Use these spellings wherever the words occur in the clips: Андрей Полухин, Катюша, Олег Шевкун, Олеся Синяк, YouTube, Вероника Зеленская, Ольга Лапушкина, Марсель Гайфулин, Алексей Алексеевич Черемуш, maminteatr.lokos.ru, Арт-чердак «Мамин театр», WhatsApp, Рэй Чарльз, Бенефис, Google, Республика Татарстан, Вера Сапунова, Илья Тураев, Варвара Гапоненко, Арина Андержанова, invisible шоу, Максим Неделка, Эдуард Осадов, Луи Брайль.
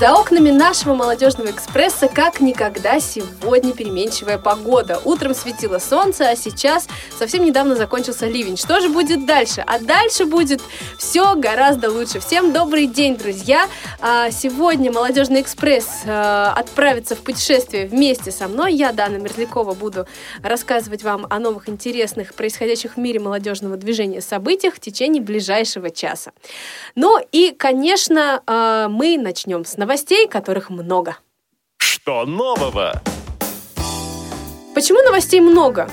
За окнами нашего «Молодежного экспресса» как никогда сегодня переменчивая погода. Утром светило солнце, а сейчас совсем недавно закончился ливень. Что же будет дальше? А дальше будет все гораздо лучше. Всем добрый день, друзья! Сегодня «Молодежный экспресс» отправится в путешествие вместе со мной. Я, Дана Мерзлякова, буду рассказывать вам о новых интересных, происходящих в мире молодежного движения событиях в течение ближайшего часа. Ну и, конечно, мы начнем с новостей. Новостей, которых много. Что нового? Почему новостей много?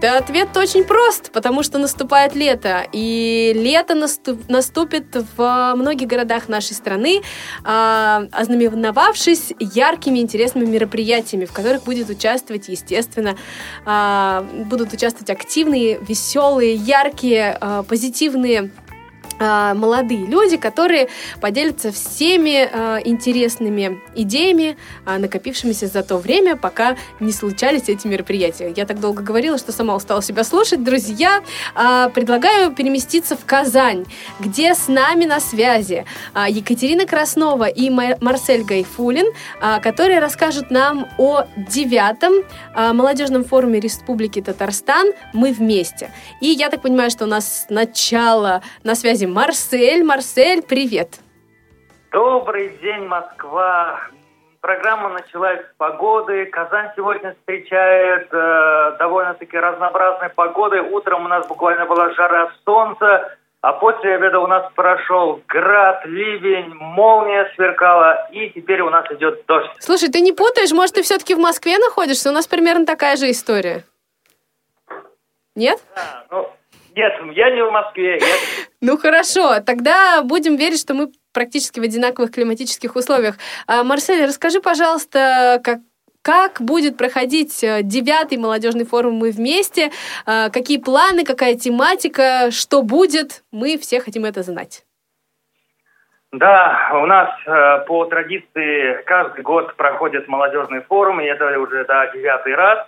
Да ответ очень прост, потому что наступает лето, и лето наступит в многих городах нашей страны, ознаменовавшись яркими интересными мероприятиями, в которых будет участвовать, естественно, будут участвовать активные, веселые, яркие, позитивные молодые люди, которые поделятся всеми интересными идеями, накопившимися за то время, пока не случались эти мероприятия. Я так долго говорила, что сама устала себя слушать. Друзья, предлагаю переместиться в Казань, где с нами на связи Екатерина Краснова и Марсель Гайфулин, которые расскажут нам о 9-м молодежном форуме Республики Татарстан «Мы вместе». И я так понимаю, что у нас сначала на связи Марсель. Марсель, привет. Добрый день, Москва. Программа началась с погоды. Казань сегодня встречает довольно-таки разнообразной погодой. Утром у нас буквально была жара от солнца, а после обеда у нас прошел град, ливень, молния сверкала, и теперь у нас идет дождь. Слушай, ты не путаешь? Может, ты все-таки в Москве находишься? У нас примерно такая же история. Нет? Да, Нет, я не в Москве. Ну хорошо, тогда будем верить, что мы практически в одинаковых климатических условиях. Марсель, расскажи, пожалуйста, как будет проходить 9-й молодежный форум «Мы вместе», какие планы, какая тематика, что будет, мы все хотим это знать. Да, у нас по традиции каждый год проходит молодежный форум, и это уже 9-й раз.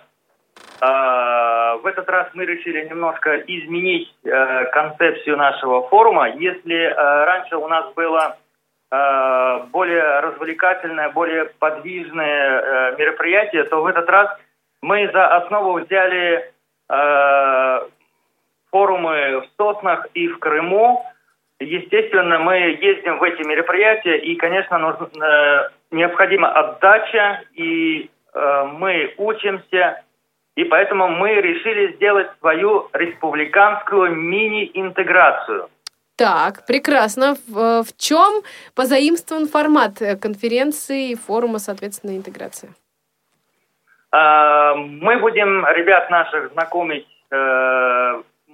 В этот раз мы решили немножко изменить концепцию нашего форума. Если раньше у нас было более развлекательное, более подвижное мероприятие, то в этот раз мы за основу взяли форумы в Соснах и в Крыму. Естественно, мы ездим в эти мероприятия, и, конечно, необходима отдача, и мы учимся. И поэтому мы решили сделать свою республиканскую мини-интеграцию. Так, прекрасно. В чем позаимствован формат конференции и форума, соответственно, интеграции? Мы будем ребят наших знакомить.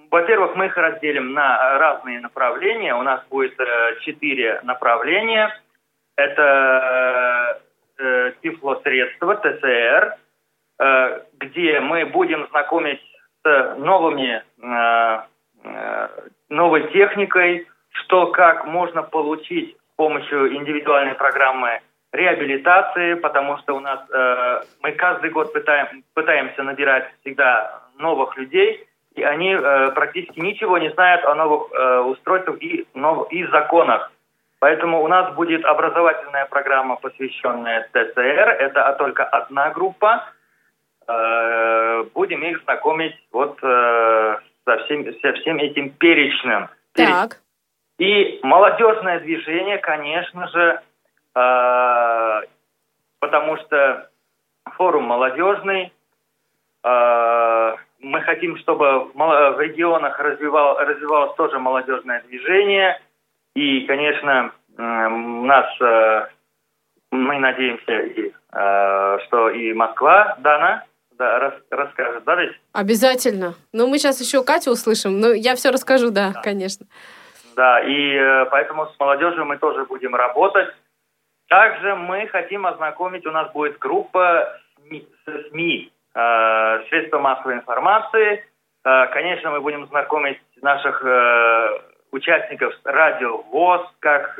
Во-первых, мы их разделим на разные направления. У нас будет 4 направления. Это тифлосредства, ТСР, где мы будем знакомить с новой техникой, что как можно получить с помощью индивидуальной программы реабилитации, потому что у нас мы каждый год пытаемся набирать всегда новых людей, и они практически ничего не знают о новых устройствах и законах. Поэтому у нас будет образовательная программа, посвященная ТСР, это только одна группа. Будем их знакомить со всем этим перечнем. Так. И молодежное движение, конечно же, потому что форум молодежный. Мы хотим, чтобы в регионах развивалось тоже молодежное движение. И, конечно, мы надеемся, что и Москва, Дана, расскажет, да, ведь? Обязательно. Ну, мы сейчас еще Катю услышим, но я все расскажу, да, конечно. Да, и поэтому с молодежью мы тоже будем работать. Также мы хотим ознакомить, у нас будет группа СМИ, средства массовой информации. Конечно, мы будем знакомить наших участников с Радио ВОС, как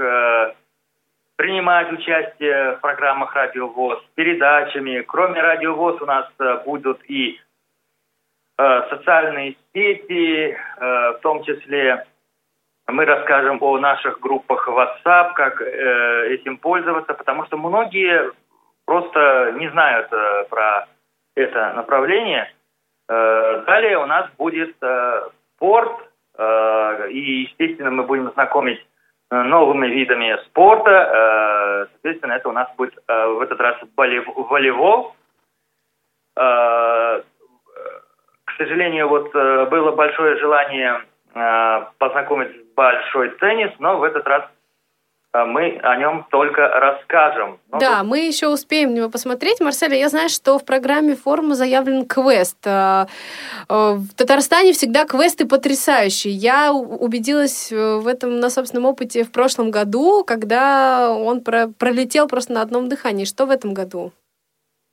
принимать участие в программах Радио ВОС, передачами. Кроме Радио ВОС у нас будут и социальные сети, в том числе мы расскажем о наших группах WhatsApp, как этим пользоваться, потому что многие просто не знают про это направление. Далее у нас будет спорт, и, естественно, мы будем знакомить новыми видами спорта. Соответственно, это у нас будет в этот раз волейбол. К сожалению, вот было большое желание познакомить с большой теннис, но в этот раз мы о нем только расскажем. Но да, мы еще успеем его посмотреть. Марсель, я знаю, что в программе форума заявлен квест. В Татарстане всегда квесты потрясающие. Я убедилась в этом на собственном опыте в прошлом году, когда он пролетел просто на одном дыхании. Что в этом году?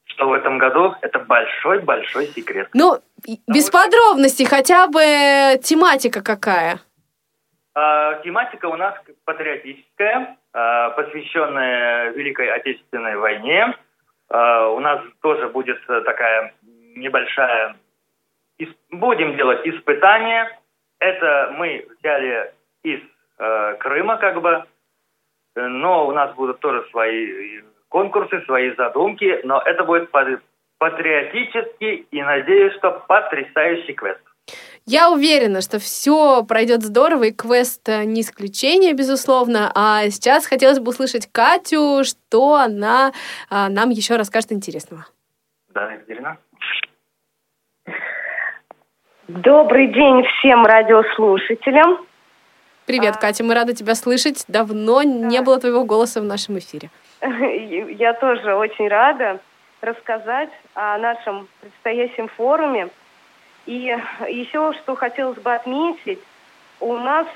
Что в этом году? Это большой-большой секрет. Ну, без подробностей, хотя бы тематика какая? Тематика у нас патриотическая, посвященная Великой Отечественной войне. У нас тоже будет такая небольшая... Будем делать испытания. Это мы взяли из Крыма, как бы. Но у нас будут тоже свои конкурсы, свои задумки. Но это будет патриотический и, надеюсь, что потрясающий квест. Я уверена, что все пройдет здорово, и квест не исключение, безусловно. А сейчас хотелось бы услышать Катю, что она нам еще расскажет интересного. Да, Екатерина. Добрый день всем радиослушателям. Привет, Катя, мы рады тебя слышать. Давно не было твоего голоса в нашем эфире. Я тоже очень рада рассказать о нашем предстоящем форуме. И еще, что хотелось бы отметить, у нас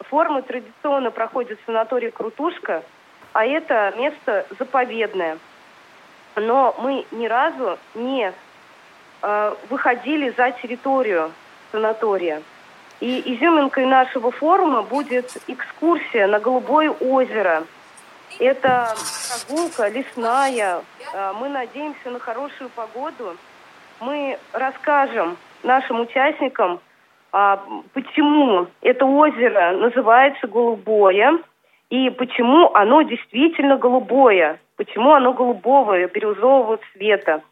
форумы традиционно проходят в санатории «Крутушка», а это место заповедное. Но мы ни разу не выходили за территорию санатория. И изюминкой нашего форума будет экскурсия на Голубое озеро. Это прогулка лесная. Мы надеемся на хорошую погоду. Мы расскажем нашим участникам, почему это озеро называется «Голубое» и почему оно действительно голубое, почему оно голубого, бирюзового цвета.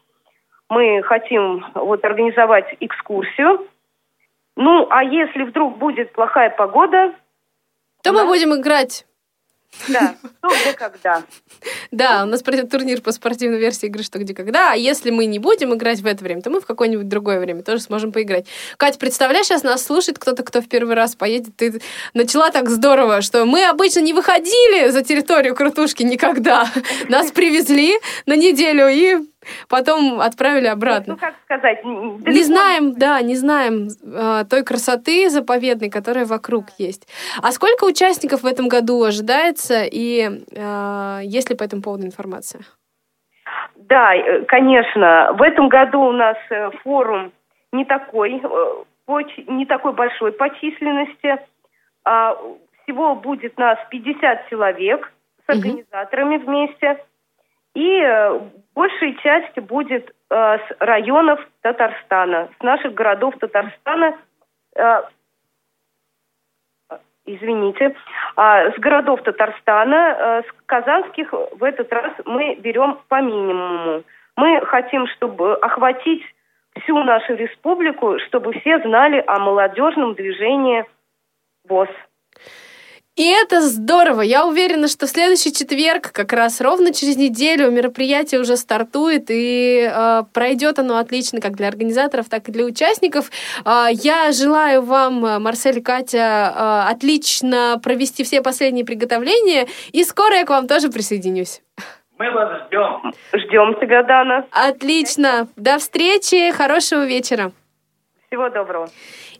Мы хотим организовать экскурсию. Ну, а если вдруг будет плохая погода... То мы будем играть... Да, что, где, когда. Да, у нас пройдет турнир по спортивной версии игры «Что, где, когда». А если мы не будем играть в это время, то мы в какое-нибудь другое время тоже сможем поиграть. Кать, представляешь, сейчас нас слушает кто-то, кто в первый раз поедет. Ты начала так здорово, что мы обычно не выходили за территорию «Крутушки» никогда. Нас привезли на неделю и потом отправили обратно. Ну, как сказать? Не знаем той красоты заповедной, которая вокруг есть. А сколько участников в этом году ожидается, и есть ли по этому поводу информация? Да, конечно. В этом году у нас форум не такой большой по численности. Всего будет нас 50 человек с организаторами вместе. И большая часть будет с районов Татарстана, с наших городов Татарстана, с городов Татарстана, с казанских в этот раз мы берем по минимуму. Мы хотим, чтобы охватить всю нашу республику, чтобы все знали о молодежном движении ВОС. И это здорово. Я уверена, что в следующий четверг, как раз ровно через неделю, мероприятие уже стартует, и пройдет оно отлично как для организаторов, так и для участников. Я желаю вам, Марсель, Катя, отлично провести все последние приготовления, и скоро я к вам тоже присоединюсь. Мы вас ждем. Ждем тебя, Дана. Отлично. До встречи. Хорошего вечера. Всего доброго.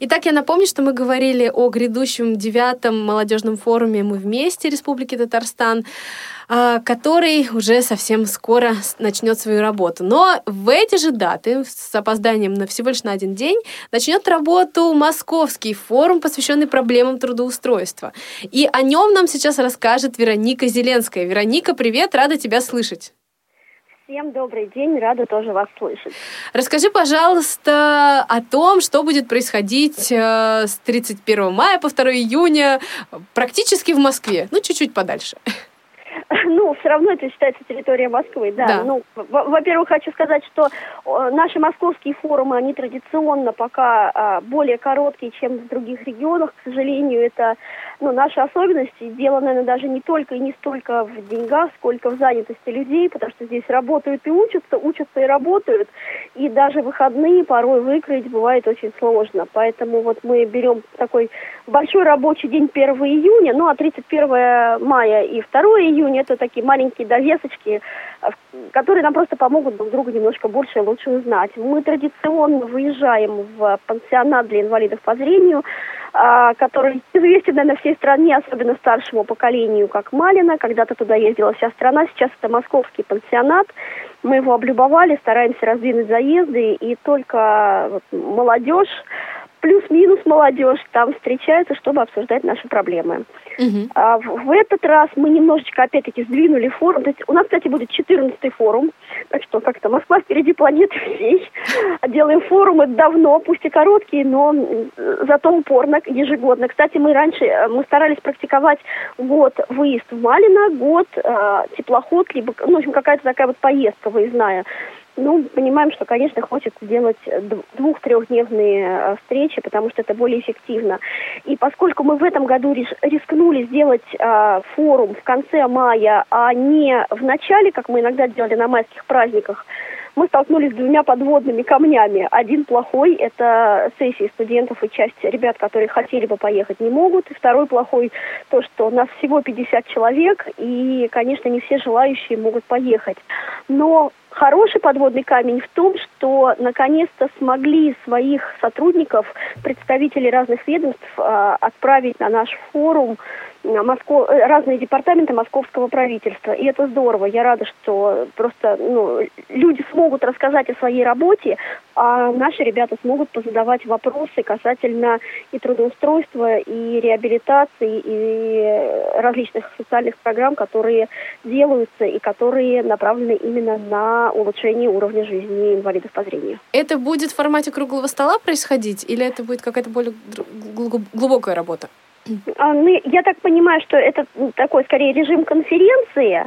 Итак, я напомню, что мы говорили о грядущем 9-м молодежном форуме «Мы вместе» Республики Татарстан, который уже совсем скоро начнет свою работу. Но в эти же даты, с опозданием всего лишь на один день, начнет работу Московский форум, посвященный проблемам трудоустройства. И о нем нам сейчас расскажет Вероника Зеленская. Вероника, привет, рада тебя слышать. Всем добрый день, рада тоже вас слышать. Расскажи, пожалуйста, о том, что будет происходить с 31 мая по 2 июня практически в Москве, ну, чуть-чуть подальше. Ну, все равно это считается территория Москвы, да. Ну, во-первых, хочу сказать, что наши московские форумы, они традиционно пока более короткие, чем в других регионах. К сожалению, это наши особенности. Дело, наверное, даже не только и не столько в деньгах, сколько в занятости людей, потому что здесь работают и учатся, учатся и работают. И даже выходные порой выкроить бывает очень сложно. Поэтому вот мы берем такой большой рабочий день 1 июня, ну, а 31 мая и 2 июня – это такие маленькие довесочки, которые нам просто помогут друг друга немножко больше и лучше узнать. Мы традиционно выезжаем в пансионат для инвалидов по зрению, который известен, наверное, всей стране, особенно старшему поколению, как Малина. Когда-то туда ездила вся страна, сейчас это московский пансионат. Мы его облюбовали, стараемся раздвинуть заезды, и только молодежь, плюс-минус молодежь там встречается, чтобы обсуждать наши проблемы. Угу. В этот раз мы немножечко, опять-таки, сдвинули форум. То есть у нас, кстати, будет 14-й форум. Так что как-то Москва впереди планеты всей. Делаем форумы давно, пусть и короткие, но зато упорно, ежегодно. Кстати, мы раньше старались практиковать год выезд в Малино, год теплоход, либо, ну, в общем, какая-то такая вот поездка выездная. Ну, понимаем, что, конечно, хочется сделать двух-трехдневные встречи, потому что это более эффективно. И поскольку мы в этом году рискнули сделать форум в конце мая, а не в начале, как мы иногда делали на майских праздниках, мы столкнулись с двумя подводными камнями. Один плохой – это сессии студентов и часть ребят, которые хотели бы поехать, не могут. И второй плохой – то, что у нас всего 50 человек, и, конечно, не все желающие могут поехать. Но хороший подводный камень в том, что наконец-то смогли своих сотрудников, представителей разных ведомств, отправить на наш форум разные департаменты московского правительства. И это здорово. Я рада, что просто люди смогут рассказать о своей работе, а наши ребята смогут позадавать вопросы касательно и трудоустройства, и реабилитации, и различных социальных программ, которые делаются и которые направлены именно на улучшение уровня жизни инвалидов по зрению. Это будет в формате круглого стола происходить или это будет какая-то более глубокая работа? Я так понимаю, что это такой, скорее, режим конференции,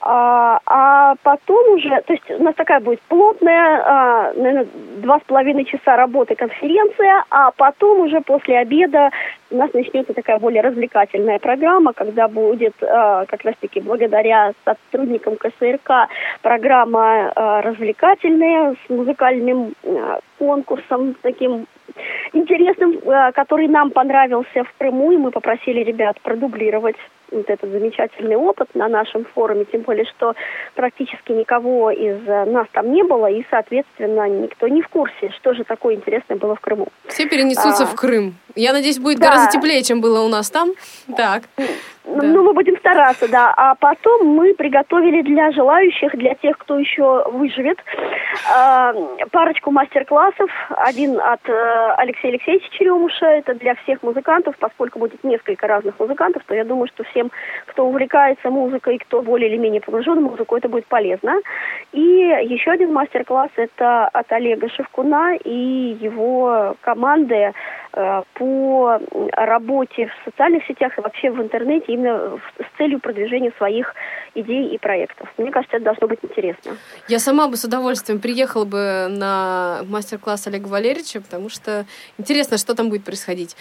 а потом уже, то есть у нас такая будет плотная, наверное, 2,5 часа работы конференция, а потом уже после обеда у нас начнется такая более развлекательная программа, когда будет, как раз-таки, благодаря сотрудникам КСРК, программа развлекательная с музыкальным конкурсом таким интересным, который нам понравился впрямую. Мы попросили ребят продублировать вот этот замечательный опыт на нашем форуме, тем более, что практически никого из нас там не было, и, соответственно, никто не в курсе, что же такое интересное было в Крыму. Все перенесутся в Крым. Я надеюсь, будет гораздо теплее, чем было у нас там. Так. Ну, мы будем стараться, да. А потом мы приготовили для желающих, для тех, кто еще выживет, парочку мастер-классов. Один от Алексея Алексеевича Черемуша. Это для всех музыкантов. Поскольку будет несколько разных музыкантов, то я думаю, что всем, кто увлекается музыкой, кто более или менее погружен в музыку, это будет полезно. И еще один мастер-класс – это от Олега Шевкуна и его команды по работе в социальных сетях и вообще в интернете, именно с целью продвижения своих идей и проектов. Мне кажется, это должно быть интересно. Я сама бы с удовольствием приехала бы на мастер-класс Олега Валерьевича, потому что интересно, что там будет происходить.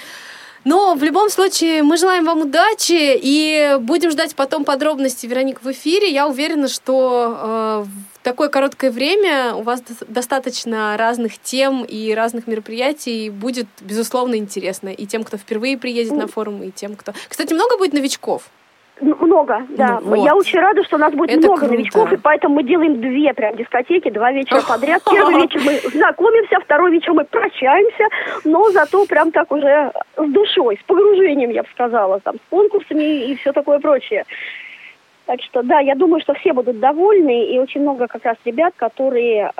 Но в любом случае мы желаем вам удачи и будем ждать потом подробностей, Вероника, в эфире. Я уверена, что в такое короткое время у вас достаточно разных тем и разных мероприятий, и будет, безусловно, интересно и тем, кто впервые приедет на форум, и тем, кто... Кстати, много будет новичков? Много, да. Вот. Я очень рада, что у нас будет много новичков, и поэтому мы делаем две прям дискотеки, два вечера подряд. Первый вечер мы знакомимся, второй вечер мы прощаемся, но зато прям так уже с душой, с погружением, я бы сказала, там, с конкурсами и все такое прочее. Так что, да, я думаю, что все будут довольны, и очень много как раз ребят, которые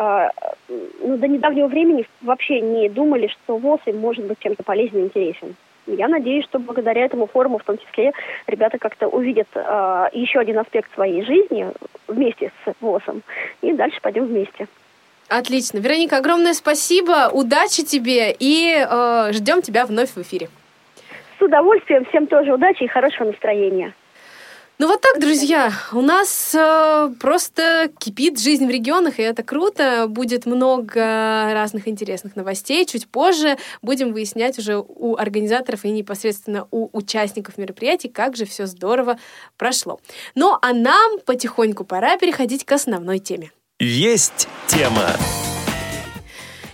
до недавнего времени вообще не думали, что ВОС им может быть чем-то полезен и интересен. Я надеюсь, что благодаря этому форуму, в том числе, ребята как-то увидят еще один аспект своей жизни, вместе с ВОСом. И дальше пойдем вместе. Отлично. Вероника, огромное спасибо, удачи тебе и ждем тебя вновь в эфире. С удовольствием. Всем тоже удачи и хорошего настроения. Ну вот так, друзья, у нас просто кипит жизнь в регионах, и это круто. Будет много разных интересных новостей. Чуть позже будем выяснять уже у организаторов и непосредственно у участников мероприятий, как же все здорово прошло. Ну а нам потихоньку пора переходить к основной теме. Есть тема.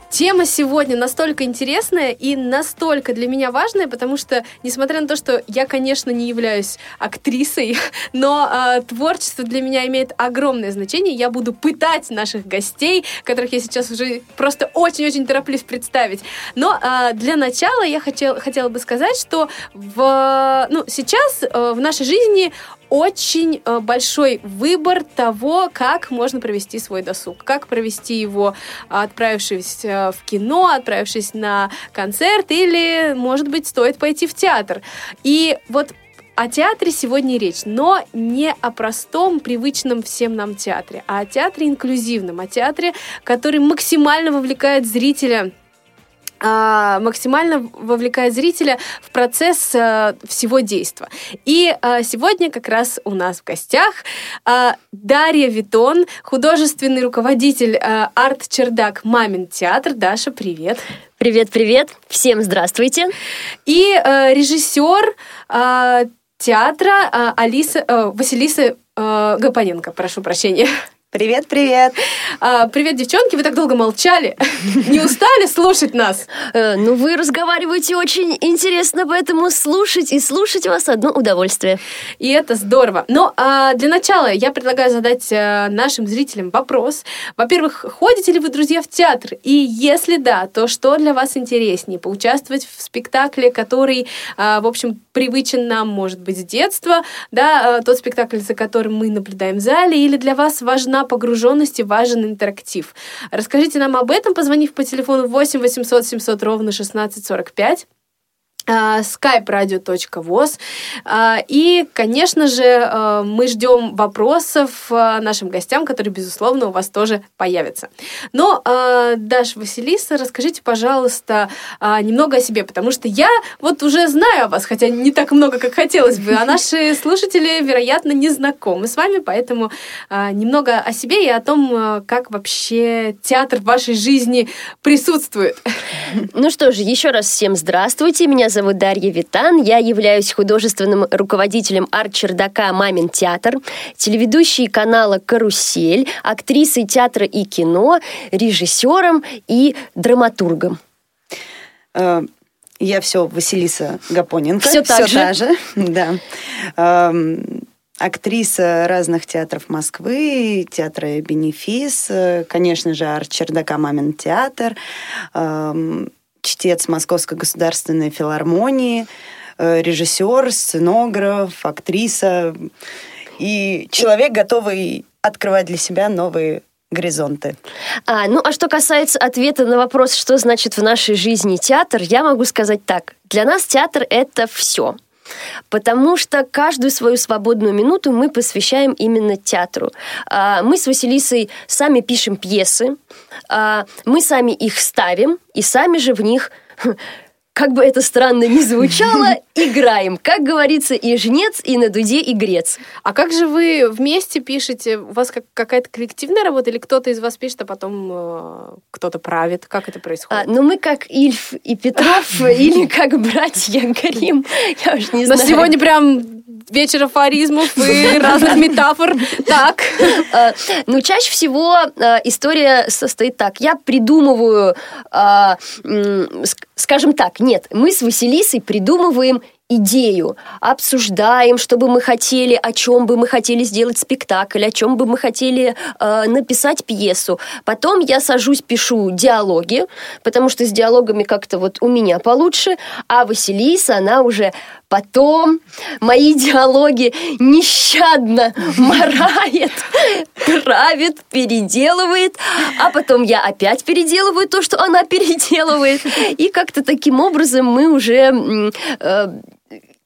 Тема сегодня настолько интересная и настолько для меня важная, потому что, несмотря на то, что я, конечно, не являюсь актрисой, но творчество для меня имеет огромное значение. Я буду пытать наших гостей, которых я сейчас уже просто очень-очень тороплюсь представить. Но для начала я хотела бы сказать, что сейчас в нашей жизни очень большой выбор того, как можно провести свой досуг, как провести его, отправившись в кино, отправившись на концерт, или, может быть, стоит пойти в театр. И вот о театре сегодня речь, но не о простом, привычном всем нам театре, а о театре инклюзивном, о театре, который максимально вовлекает зрителя в процесс всего действия. И сегодня как раз у нас в гостях Дарья Витан, художественный руководитель «Арт-чердак «Мамин театр». Даша, привет! Привет-привет! Всем здравствуйте! И режиссер театра Василиса Гапоненко, прошу прощения. Привет-привет. Привет, девчонки, вы так долго молчали. Не устали слушать нас? Ну, вы разговариваете очень интересно, поэтому слушать вас одно удовольствие. И это здорово. Но для начала я предлагаю задать нашим зрителям вопрос. Во-первых, ходите ли вы, друзья, в театр? И если да, то что для вас интереснее? Поучаствовать в спектакле, который, в общем, привычен нам, может быть, с детства, да, тот спектакль, за которым мы наблюдаем в зале, или для вас важна погруженности, важен интерактив. Расскажите нам об этом, позвонив по телефону 8 800 700 ровно 1645, skype-radio.voz. И, конечно же, мы ждем вопросов нашим гостям, которые, безусловно, у вас тоже появятся. Но, Даша, Василиса, расскажите, пожалуйста, немного о себе, потому что я вот уже знаю о вас, хотя не так много, как хотелось бы, а наши слушатели, вероятно, не знакомы с вами, поэтому немного о себе и о том, как вообще театр в вашей жизни присутствует. Ну что же, еще раз всем здравствуйте, меня зовут Дарья Витан, я являюсь художественным руководителем арт-чердака «Мамин театр», телеведущей канала «Карусель», актрисой театра и кино, режиссером и драматургом. Я все Василиса Гапоненко. Все так же. Да. Актриса разных театров Москвы, театра «Бенефис», конечно же, арт-чердака «Мамин театр», чтец Московской государственной филармонии, режиссер, сценограф, актриса и человек, готовый открывать для себя новые горизонты. А что касается ответа на вопрос, что значит в нашей жизни театр, я могу сказать так. Для нас театр — это все. Потому что каждую свою свободную минуту мы посвящаем именно театру. Мы с Василисой сами пишем пьесы, мы сами их ставим и сами же в них, как бы это странно ни звучало, играем. Как говорится, и жнец, и на дуде, и грец. А как же вы вместе пишете? У вас какая-то коллективная работа? Или кто-то из вас пишет, а потом кто-то правит? Как это происходит? Мы как Ильф и Петров, или как братья Гримм. Я уж не знаю. Но сегодня прям вечер афоризмов и разных метафор. Так. Чаще всего история состоит так. Я придумываю, скажем так, нет, мы с Василисой придумываем идею, обсуждаем, что бы мы хотели, о чем бы мы хотели сделать спектакль, о чем бы мы хотели написать пьесу. Потом я сажусь, пишу диалоги, потому что с диалогами как-то вот у меня получше, а Василиса, она уже потом мои диалоги нещадно марает, правит, переделывает, а потом я опять переделываю то, что она переделывает, и как-то таким образом мы уже...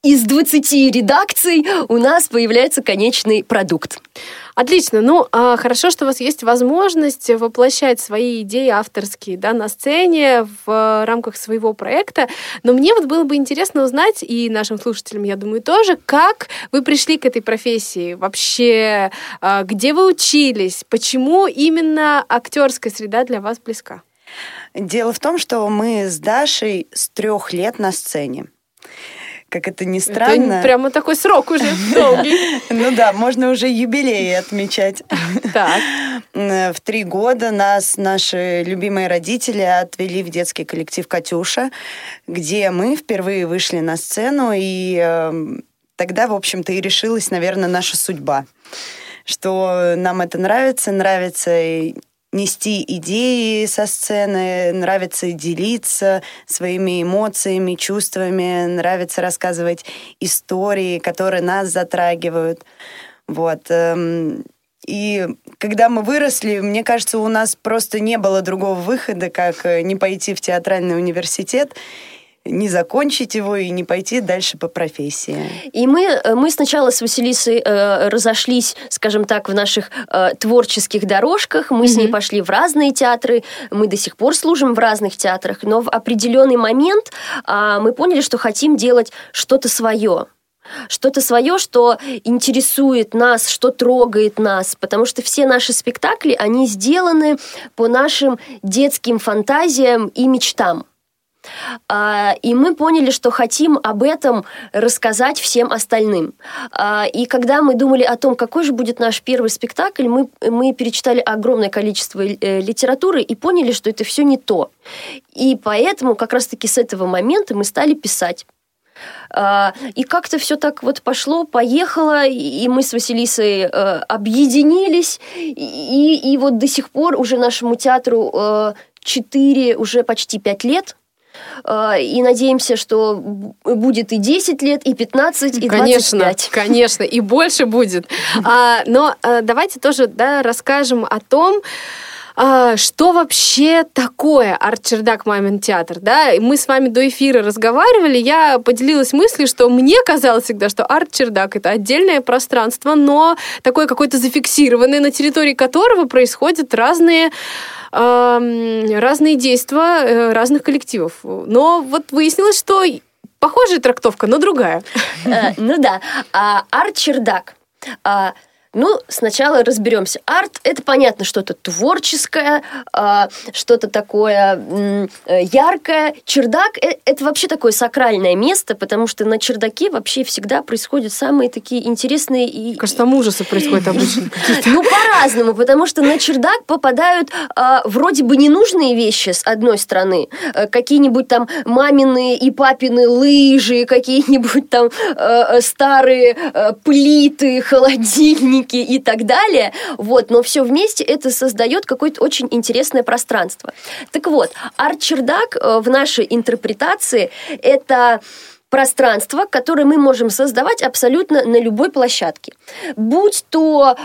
Из 20 редакций у нас появляется конечный продукт. Отлично. Ну, хорошо, что у вас есть возможность воплощать свои идеи авторские, да, на сцене в рамках своего проекта. Но мне вот было бы интересно узнать, и нашим слушателям, я думаю, тоже, как вы пришли к этой профессии вообще, где вы учились, почему именно актерская среда для вас близка? Дело в том, что мы с Дашей с 3 лет на сцене. Как это ни странно. Это прямо такой срок уже долгий. Ну да, можно уже юбилеи отмечать. Так. В 3 года нас наши любимые родители отвели в детский коллектив «Катюша», где мы впервые вышли на сцену, и тогда, в общем-то, и решилась, наверное, наша судьба. Что нам это нравится нести идеи со сцены, нравится делиться своими эмоциями, чувствами, нравится рассказывать истории, которые нас затрагивают. Вот. И когда мы выросли, мне кажется, у нас просто не было другого выхода, как не пойти в театральный университет, не закончить его и не пойти дальше по профессии. И мы сначала с Василисой разошлись, скажем так, в наших творческих дорожках. Мы с ней пошли в разные театры. Мы до сих пор служим в разных театрах. Но в определенный момент мы поняли, что хотим делать что-то свое. Что-то свое, что интересует нас, что трогает нас, потому что все наши спектакли, они сделаны по нашим детским фантазиям и мечтам. И мы поняли, что хотим об этом рассказать всем остальным. И когда мы думали о том, какой же будет наш первый спектакль, мы перечитали огромное количество литературы и поняли, что это все не то. И поэтому как раз-таки с этого момента мы стали писать. И как-то все так вот пошло, поехало, и мы с Василисой объединились, и вот до сих пор уже нашему театру 4, уже почти 5 лет. И надеемся, что будет и 10 лет, и 15, и 25. Конечно, и больше будет. Но давайте тоже, да, расскажем о том, что вообще такое «Арт-чердак «Мамин театр», да? Мы с вами до эфира разговаривали, я поделилась мыслью, что мне казалось всегда, что «Арт-чердак» — это отдельное пространство, но такое какое-то зафиксированное, на территории которого происходят разные действия разных коллективов. Но вот выяснилось, что похожая трактовка, но другая. Ну да, «Арт-чердак». Ну, сначала разберемся. Арт – это, понятно, что-то творческое, что-то такое яркое. Чердак – это вообще такое сакральное место, потому что на чердаке вообще всегда происходят самые такие интересные... И... Кажется, там ужасы происходят обычно. Ну, по-разному, потому что на чердак попадают вроде бы ненужные вещи, с одной стороны. Какие-нибудь там мамины и папины лыжи, какие-нибудь там старые плиты, холодильники и так далее, вот, но все вместе это создает какое-то очень интересное пространство. Так вот, арт-чердак в нашей интерпретации – это пространство, которое мы можем создавать абсолютно на любой площадке. Будь то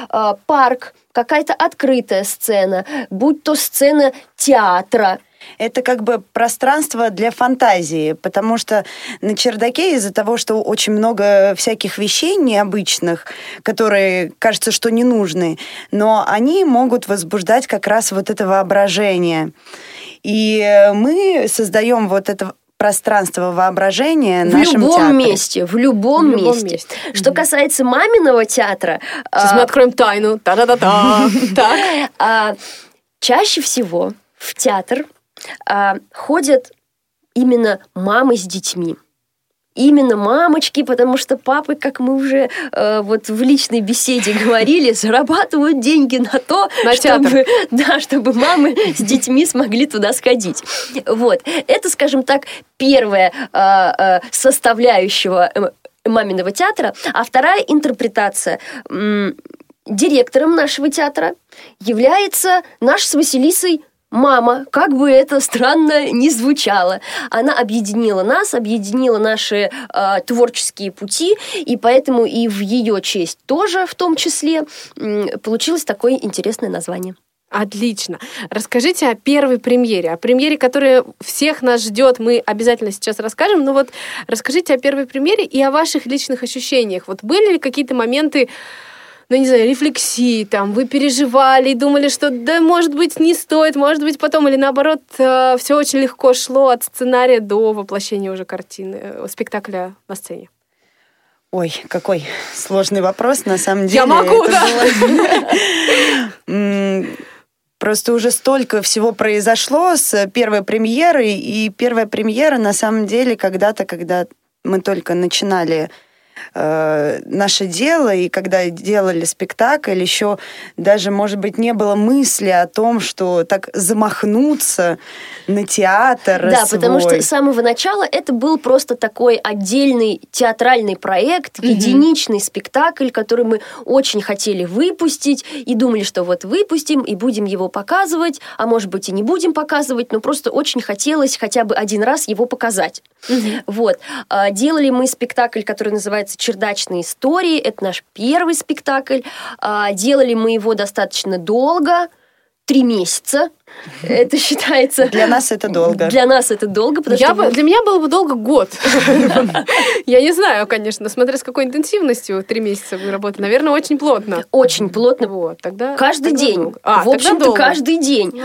парк, какая-то открытая сцена, будь то сцена театра. Это как бы пространство для фантазии, потому что на чердаке из-за того, что очень много всяких вещей необычных, которые кажется, что не нужны, но они могут возбуждать как раз вот это воображение. И мы создаем вот это пространство воображения в нашем театре. Месте, в любом месте. Что касается маминого театра... Сейчас мы откроем тайну. Та-да-да-да. Так. Чаще всего в театр ходят именно мамы с детьми. Именно мамочки, потому что папы, как мы уже вот в личной беседе говорили, зарабатывают деньги на то, чтобы мамы с детьми смогли туда сходить. Вот. Это, скажем так, первая составляющая маминого театра. А вторая интерпретация. Директором нашего театра является наш с Василисой мама, как бы это странно ни звучало. Она объединила нас, объединила наши творческие пути, и поэтому и в ее честь тоже, в том числе, получилось такое интересное название. Отлично. Расскажите о первой премьере, о премьере, которая всех нас ждет, мы обязательно сейчас расскажем, но вот расскажите о первой премьере и о ваших личных ощущениях. Вот были ли какие-то моменты, ну, не знаю, рефлексии, там, вы переживали и думали, что, да, может быть, не стоит, может быть, потом, или наоборот, все очень легко шло от сценария до воплощения уже картины, спектакля на сцене? Ой, какой сложный вопрос, на самом деле. Я могу, да! Просто уже столько всего произошло с первой премьеры, и первая премьера, на самом деле, когда-то, когда мы только начинали наше дело, и когда делали спектакль, еще даже, может быть, не было мысли о том, что так замахнуться на театр. Да, свой. Потому что с самого начала это был просто такой отдельный театральный проект, единичный спектакль, который мы очень хотели выпустить, и думали, что вот выпустим, и будем его показывать, а может быть и не будем показывать, но просто очень хотелось хотя бы один раз его показать. Вот. Делали мы спектакль, который называется «Чердачные истории». Это наш первый спектакль. Делали мы его достаточно долго, 3 месяца. Это считается... Для нас это долго. Для нас это долго, потому что... Для меня было бы долго год. Я не знаю, конечно, смотря с какой интенсивностью 3 месяца вы работали. Наверное, очень плотно. Очень плотно. Вот, тогда... Каждый день. В общем-то, каждый день.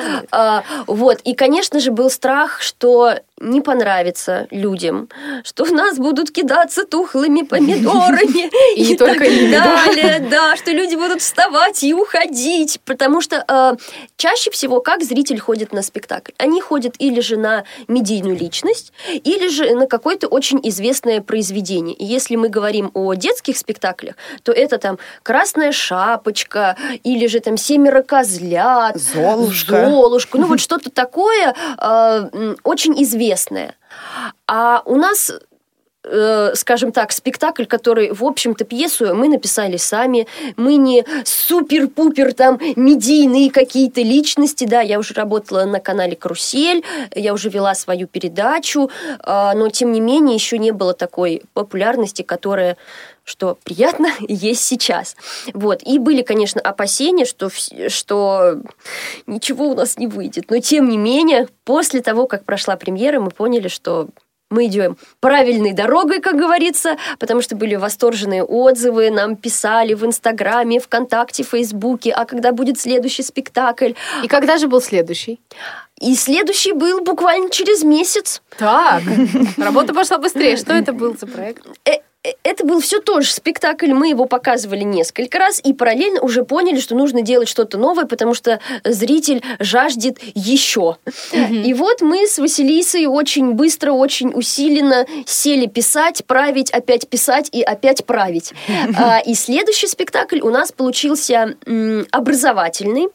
Вот. И, конечно же, был страх, что не понравится людям, что в нас будут кидаться тухлыми помидорами и так далее. Да, что люди будут вставать и уходить. Потому что чаще всего, как зритель ходит на спектакль. Они ходят или же на медийную личность, или же на какое-то очень известное произведение. И если мы говорим о детских спектаклях, то это там «Красная шапочка», или же там «Семеро козлят», «Золушка». «Золушка». Ну вот что-то такое очень известное. А у нас... скажем так, спектакль, который, в общем-то, пьесу мы написали сами, мы не супер-пупер там медийные какие-то личности, да, я уже работала на канале «Карусель», я уже вела свою передачу, но, тем не менее, еще не было такой популярности, которая, что приятно, есть сейчас. Вот. И были, конечно, опасения, что ничего у нас не выйдет, но, тем не менее, после того, как прошла премьера, мы поняли, что мы идем правильной дорогой, как говорится, потому что были восторженные отзывы, нам писали в Инстаграме, ВКонтакте, Фейсбуке, а когда будет следующий спектакль. И когда же был следующий? И следующий был буквально через месяц. Так, работа пошла быстрее. Что это был за проект? Это был все тот же спектакль, мы его показывали несколько раз и параллельно уже поняли, что нужно делать что-то новое, потому что зритель жаждет еще. И вот мы с Василисой очень быстро, очень усиленно сели писать, править, опять писать и опять править. И следующий спектакль у нас получился образовательный.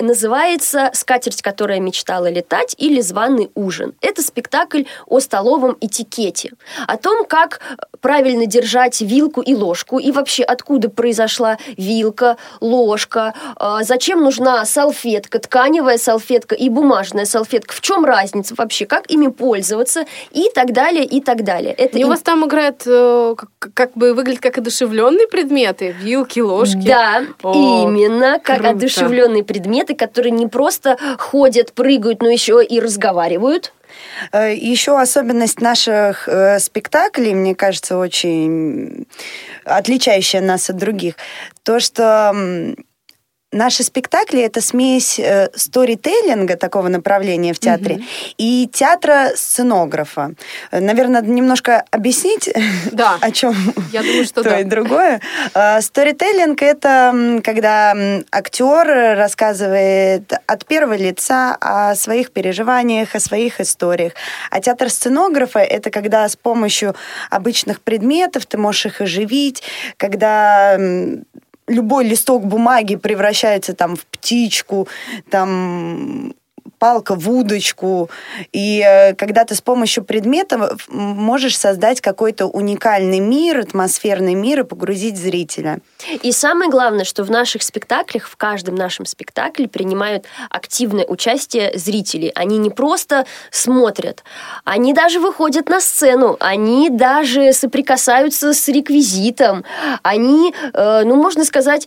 Называется «Скатерть, которая мечтала летать» или «Званый ужин». Это спектакль о столовом этикете, о том, как правильно держать вилку и ложку, и вообще откуда произошла вилка, ложка, зачем нужна салфетка, тканевая салфетка и бумажная салфетка, в чем разница вообще, как ими пользоваться и так далее, и так далее. Это и у вас там играют, как бы выглядят как одушевленные предметы, вилки, ложки. Да, именно, как одушевленные предметы, которые не просто ходят, прыгают, но еще и разговаривают. Еще особенность наших спектаклей, мне кажется, очень отличающая нас от других, то, что наши спектакли — это смесь сторителлинга, такого направления в театре, и театра-сценографа. Наверное, надо немножко объяснить, о чем то и другое. Сторителлинг — это когда актер рассказывает от первого лица о своих переживаниях, о своих историях. А театр-сценографа — это когда с помощью обычных предметов ты можешь их оживить, когда... Любой листок бумаги превращается там в птичку, там палка в удочку. И когда ты с помощью предмета можешь создать какой-то уникальный мир, атмосферный мир и погрузить зрителя. И самое главное, что в наших спектаклях, в каждом нашем спектакле принимают активное участие зрители. Они не просто смотрят, они даже выходят на сцену, они даже соприкасаются с реквизитом, они, ну, можно сказать,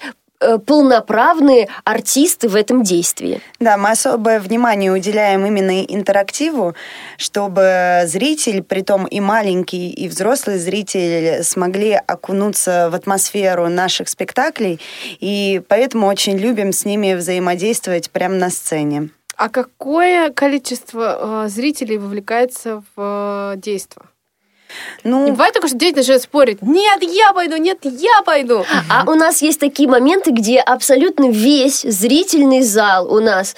полноправные артисты в этом действии. Да, мы особое внимание уделяем именно интерактиву, чтобы зритель, притом и маленький, и взрослый зритель, смогли окунуться в атмосферу наших спектаклей, и поэтому очень любим с ними взаимодействовать прямо на сцене. А какое количество зрителей вовлекается в действо? Ну, не бывает такое, что дети же спорят: «Нет, я пойду, нет, я пойду». А у нас есть такие моменты, где абсолютно весь зрительный зал у нас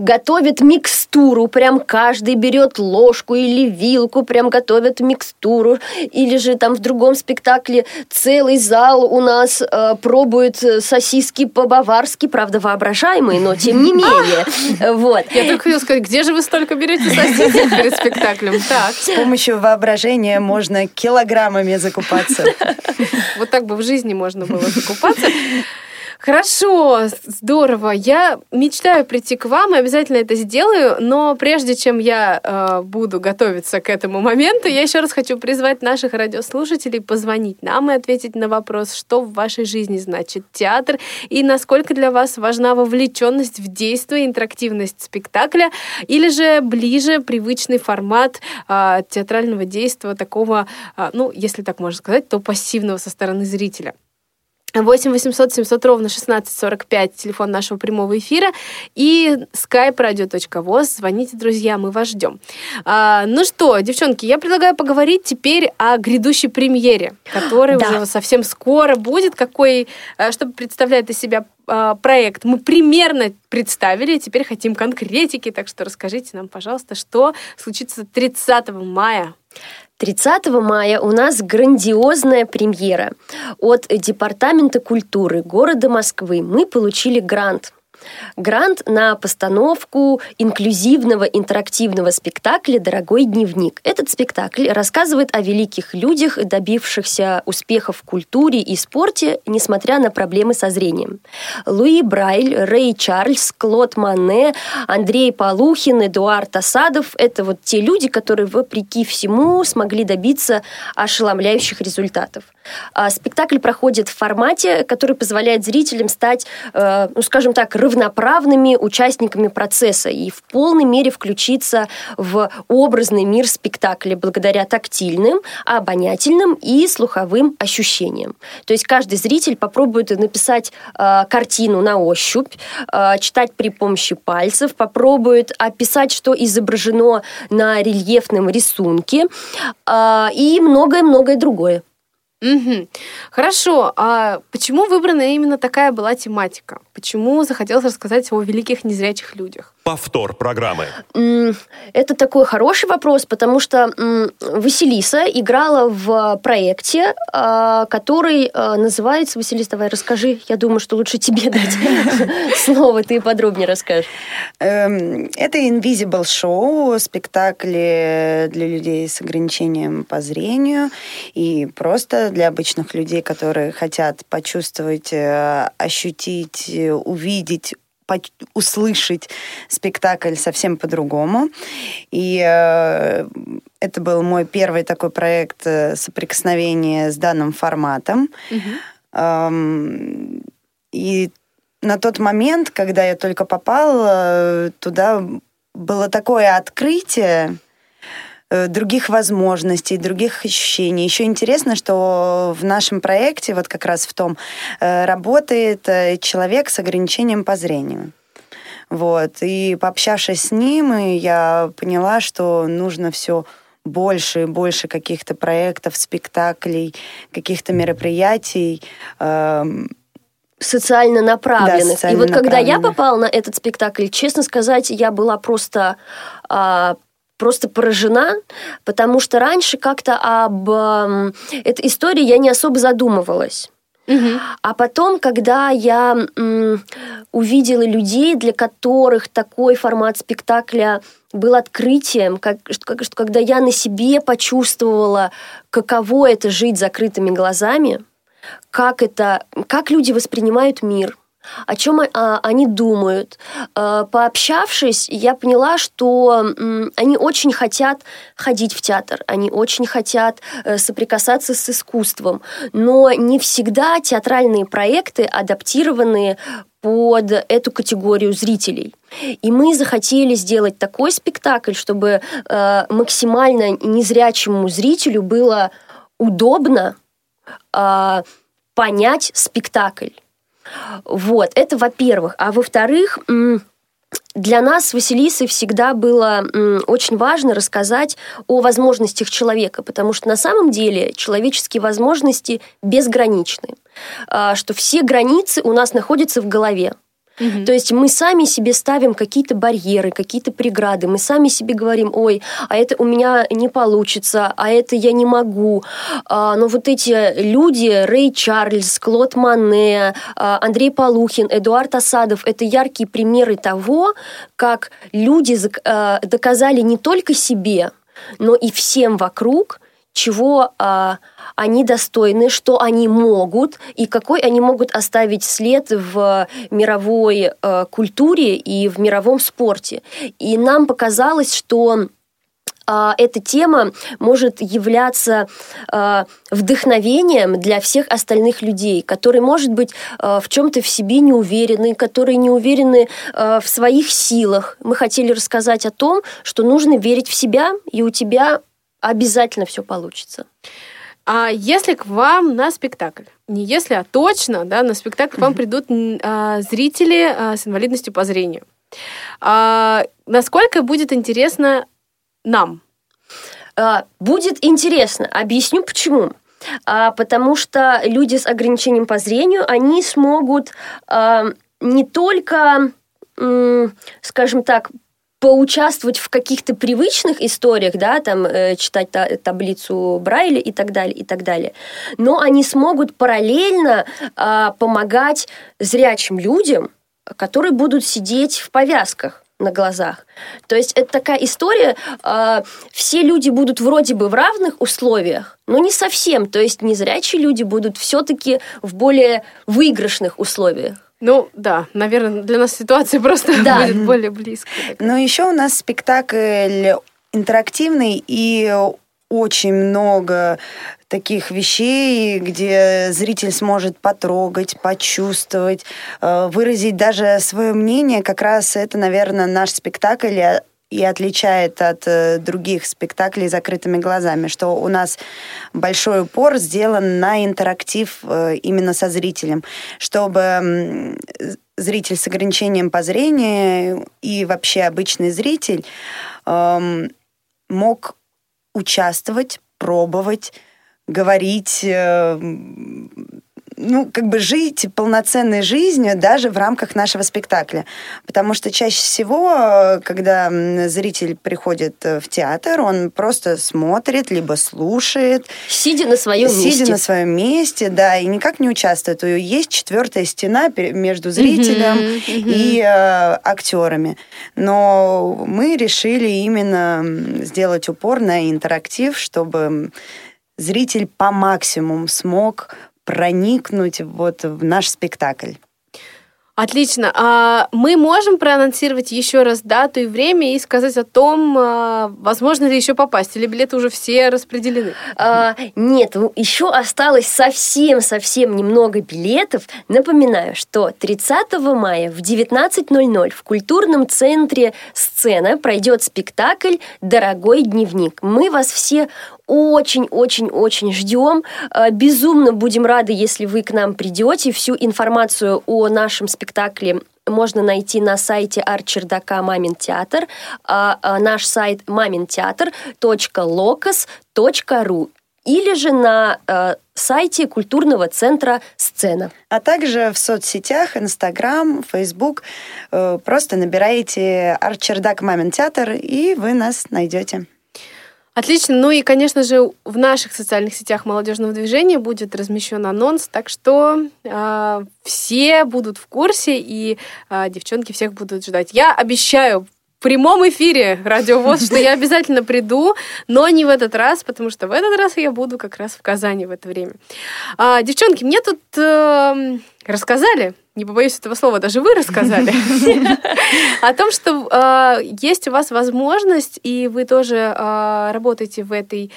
готовит микстуру. Прям каждый берет ложку или вилку, прям готовят микстуру. Или же там в другом спектакле целый зал у нас пробует сосиски по-баварски, правда, воображаемые, но тем не менее. Вот. Я только хотела сказать, где же вы столько берете сосиски перед спектаклем? С помощью воображения можно килограммами закупаться. Вот так бы в жизни можно было закупаться. Хорошо, здорово. Я мечтаю прийти к вам и обязательно это сделаю, но прежде чем я буду готовиться к этому моменту, я еще раз хочу призвать наших радиослушателей позвонить нам и ответить на вопрос, что в вашей жизни значит театр и насколько для вас важна вовлеченность в действие, интерактивность спектакля или же ближе привычный формат театрального действия, такого, если так можно сказать, то пассивного со стороны зрителя. 8-800-700-16-45, телефон нашего прямого эфира, и skype-radio.voz. Звоните, друзья, мы вас ждем. Ну что, девчонки, я предлагаю поговорить теперь о грядущей премьере, которая уже совсем скоро будет. Какой, что представляет из себя проект, мы примерно представили, теперь хотим конкретики, так что расскажите нам, пожалуйста, что случится 30 мая. 30 мая у нас грандиозная премьера. От Департамента культуры города Москвы мы получили грант на постановку инклюзивного интерактивного спектакля «Дорогой дневник». Этот спектакль рассказывает о великих людях, добившихся успехов в культуре и спорте, несмотря на проблемы со зрением. Луи Брайль, Рэй Чарльз, Клод Мане, Андрей Полухин, Эдуард Осадов – это вот те люди, которые, вопреки всему, смогли добиться ошеломляющих результатов. Спектакль проходит в формате, который позволяет зрителям стать, равноправными участниками процесса и в полной мере включиться в образный мир спектакля благодаря тактильным, обонятельным и слуховым ощущениям. То есть каждый зритель попробует написать картину на ощупь, читать при помощи пальцев, попробует описать, что изображено на рельефном рисунке и многое-многое другое. Угу. Хорошо, а почему выбрана именно такая была тематика? Почему захотелось рассказать о великих незрячих людях? Повтор программы. Это такой хороший вопрос, потому что Василиса играла в проекте, который называется... Василиса, давай расскажи, я думаю, что лучше тебе дать слово, ты подробнее расскажешь. Это invisible шоу, спектакли для людей с ограничением по зрению и просто для обычных людей, которые хотят почувствовать, ощутить, увидеть, услышать спектакль совсем по-другому. И это был мой первый такой проект соприкосновения с данным форматом. И на тот момент, когда я только попала туда, было такое открытие других возможностей, других ощущений. Еще интересно, что в нашем проекте, вот как раз в том, работает человек с ограничением по зрению. Вот. И пообщавшись с ним, я поняла, что нужно все больше и больше каких-то проектов, спектаклей, каких-то мероприятий, социально направленных. Да, социально направленных. Когда я попала на этот спектакль, честно сказать, я была просто поражена, потому что раньше как-то об этой истории я не особо задумывалась. А потом, когда я увидела людей, для которых такой формат спектакля был открытием, когда я на себе почувствовала, каково это жить закрытыми глазами, как люди воспринимают мир, о чем они думают. Пообщавшись, я поняла, что они очень хотят ходить в театр, они очень хотят соприкасаться с искусством, но не всегда театральные проекты адаптированы под эту категорию зрителей. И мы захотели сделать такой спектакль, чтобы максимально незрячему зрителю было удобно понять спектакль. Вот, это во-первых. А во-вторых, для нас с Василисой всегда было очень важно рассказать о возможностях человека, потому что на самом деле человеческие возможности безграничны, что все границы у нас находятся в голове. Mm-hmm. То есть мы сами себе ставим какие-то барьеры, какие-то преграды, мы сами себе говорим: ой, а это у меня не получится, а это я не могу. Но вот эти люди, Рэй Чарльз, Клод Мане, Андрей Полухин, Эдуард Осадов, это яркие примеры того, как люди доказали не только себе, но и всем вокруг, чего они достойны, что они могут, и какой они могут оставить след в мировой культуре и в мировом спорте. И нам показалось, что эта тема может являться вдохновением для всех остальных людей, которые, может быть, в чем-то в себе не уверены, которые не уверены в своих силах. Мы хотели рассказать о том, что нужно верить в себя, и у тебя обязательно все получится. А если к вам на спектакль, не если, а точно, да, на спектакль к вам придут зрители с инвалидностью по зрению, насколько будет интересно нам? Будет интересно. Объясню почему. Потому что люди с ограничением по зрению, они смогут не только, скажем так, поучаствовать в каких-то привычных историях, да, там, читать таблицу Брайля и так далее. Но они смогут параллельно помогать зрячим людям, которые будут сидеть в повязках на глазах. То есть это такая история, все люди будут вроде бы в равных условиях, но не совсем. То есть незрячие люди будут все-таки в более выигрышных условиях. Ну да, наверное, для нас ситуация просто будет более близкая. Но еще у нас спектакль интерактивный, и очень много таких вещей, где зритель сможет потрогать, почувствовать, выразить даже свое мнение. Как раз это, наверное, наш спектакль и отличает от других спектаклей «Закрытыми глазами», что у нас большой упор сделан на интерактив именно со зрителем, чтобы зритель с ограничением по зрению и вообще обычный зритель мог участвовать, пробовать, говорить, жить полноценной жизнью даже в рамках нашего спектакля. Потому что чаще всего, когда зритель приходит в театр, он просто смотрит, либо слушает. Сидя на своем месте, да, и никак не участвует. И есть четвертая стена между зрителем и актерами. Но мы решили именно сделать упор на интерактив, чтобы зритель по максимуму смог проникнуть в наш спектакль. Отлично. Мы можем проанонсировать еще раз дату и время и сказать о том, возможно ли еще попасть, или билеты уже все распределены? Нет, еще осталось совсем-совсем немного билетов. Напоминаю, что 30 мая в 19:00 в культурном центре «Сцена» пройдет спектакль «Дорогой дневник». Мы вас все очень-очень-очень ждем. Безумно будем рады, если вы к нам придете. Всю информацию о нашем спектакле можно найти на сайте арт-чердака «Мамин театр». Наш сайт maminteatr.lokos.ru или же на сайте культурного центра «Сцена». А также в соцсетях, Инстаграм, Фейсбук. Просто набираете «Арт-чердак «Мамин театр», и вы нас найдете. Отлично. Ну и, конечно же, в наших социальных сетях молодежного движения будет размещен анонс, так что все будут в курсе, и девчонки всех будут ждать. Я обещаю в прямом эфире «Радио ВОС», что я обязательно приду, но не в этот раз, потому что в этот раз я буду как раз в Казани в это время. Девчонки, мне тут рассказали не побоюсь этого слова, даже вы рассказали о том, что есть у вас возможность, и вы тоже работаете в этой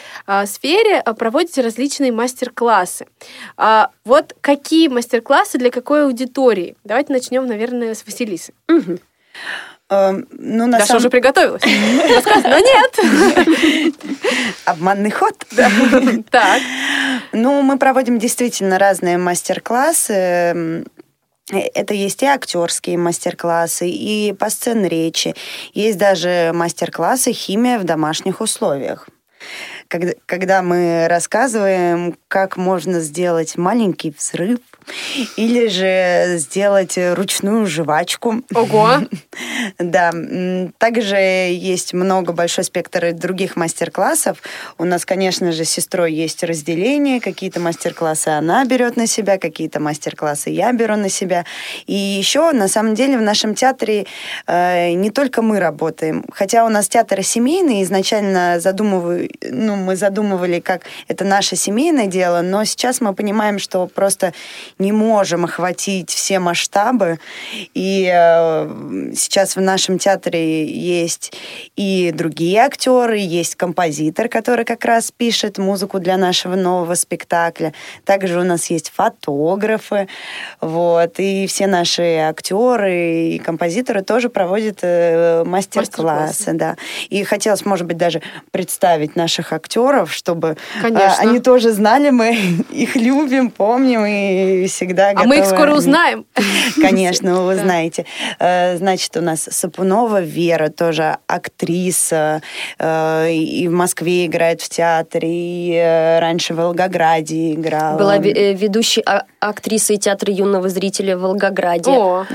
сфере, проводите различные мастер-классы. Вот какие мастер-классы для какой аудитории? Давайте начнем, наверное, с Василисы. Ну, Даша уже приготовилась. Но нет. Обманный ход. Так. Ну, мы проводим действительно разные мастер-классы. Это есть и актерские мастер-классы, и по сцене речи. Есть даже мастер-классы «Химия в домашних условиях». Когда мы рассказываем, как можно сделать маленький взрыв или же сделать ручную жвачку. Ого! Да. Также есть много, большой спектр других мастер-классов. У нас, конечно же, с сестрой есть разделение. Какие-то мастер-классы она берет на себя, какие-то мастер-классы я беру на себя. И еще, на самом деле, в нашем театре не только мы работаем. Хотя у нас театр семейный, изначально мы задумывали, как это наше семейное дело, но сейчас мы понимаем, что просто не можем охватить все масштабы. И сейчас в нашем театре есть и другие актеры, есть композитор, который как раз пишет музыку для нашего нового спектакля. Также у нас есть фотографы. Вот, и все наши актеры и композиторы тоже проводят мастер-классы. Да. И хотелось, может быть, даже представить наших актеров, чтобы они тоже знали, мы их любим, помним и всегда готовы. А мы их скоро узнаем. Конечно, вы узнаете. Значит, у нас Сапунова Вера, тоже актриса, и в Москве играет в театре, и раньше в Волгограде играла. Была ведущей актрисой театра юного зрителя в Волгограде. О.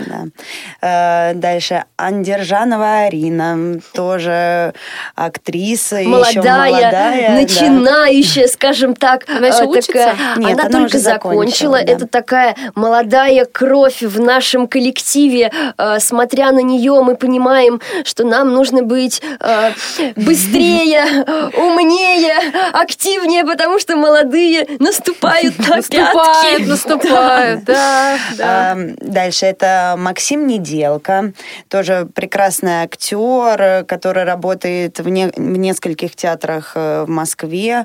Да. Дальше Андержанова Арина, тоже актриса, молодая, начинающая, да, скажем так. Она еще учится? Нет, она только закончила. Да. Это такая молодая кровь в нашем коллективе. Смотря на нее, мы понимаем, что нам нужно быть быстрее, умнее, активнее, потому что молодые наступают на пятки. Наступают, да. Дальше это Максим Неделка, тоже прекрасный актер, который работает в нескольких театрах в Москве.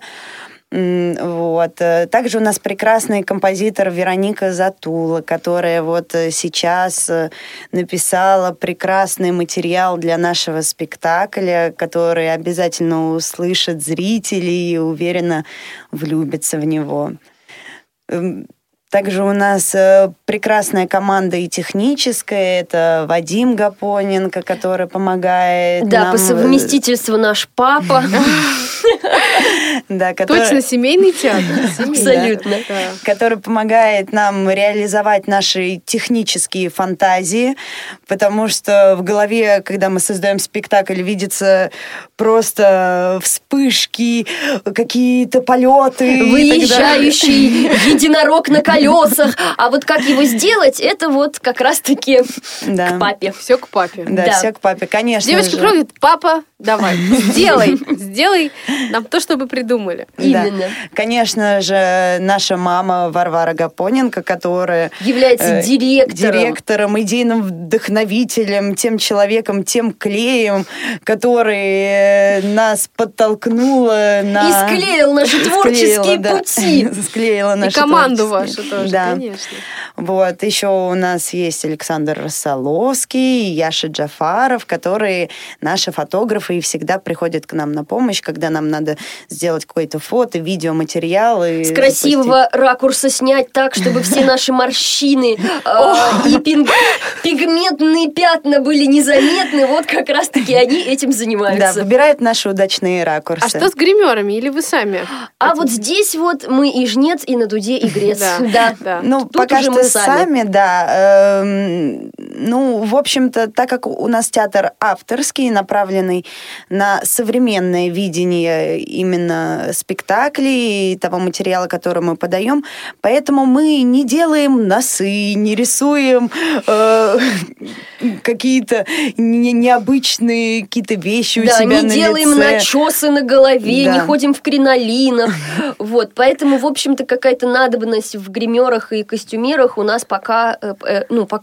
Вот. Также у нас прекрасный композитор Вероника Зеленская, которая вот сейчас написала прекрасный материал для нашего спектакля, который обязательно услышат зрители и уверенно влюбятся в него. Также у нас прекрасная команда и техническая. Это Вадим Гапоненко, который помогает нам. Да, по совместительству наш папа. Точно семейный театр. Абсолютно. Который помогает нам реализовать наши технические фантазии, потому что в голове, когда мы создаем спектакль, видятся просто вспышки, какие-то полеты. Выезжающий единорог на колесах. А вот как его сделать, это вот как раз-таки к папе. Все к папе. Да, все к папе, конечно. Девочка говорит: папа, давай, сделай нам то, что мы придумали. Именно. Конечно же, наша мама Варвара Гапоненко, которая является директором, идейным вдохновителем, тем человеком, тем клеем, который нас подтолкнул на... И склеил наши творческие пути. Склеила наши и команду вашу тоже, конечно. Вот. Еще у нас есть Александр Росоловский, Яша Джафаров, которые наши фотографы и всегда приходят к нам на помощь, когда нам надо сделать какое-то фото, видеоматериал. С красивого ракурса снять так, чтобы все наши морщины и пигментные пятна были незаметны. Вот как раз-таки они этим занимаются. Да, выбирают наши удачные ракурсы. А что с гримерами? Или вы сами? А вот здесь вот мы и жнец, и на дуде, и грец. Да. Ну, пока что сами, да. Ну, в общем-то, так как у нас театр авторский, направленный, на современное видение именно спектаклей и того материала, который мы подаем. Поэтому мы не делаем носы, не рисуем какие-то необычные какие-то вещи у себя на лице. Да, не делаем начесы на голове, не ходим в кринолинах. Вот, поэтому, в общем-то, какая-то надобность в гримерах и костюмерах у нас пока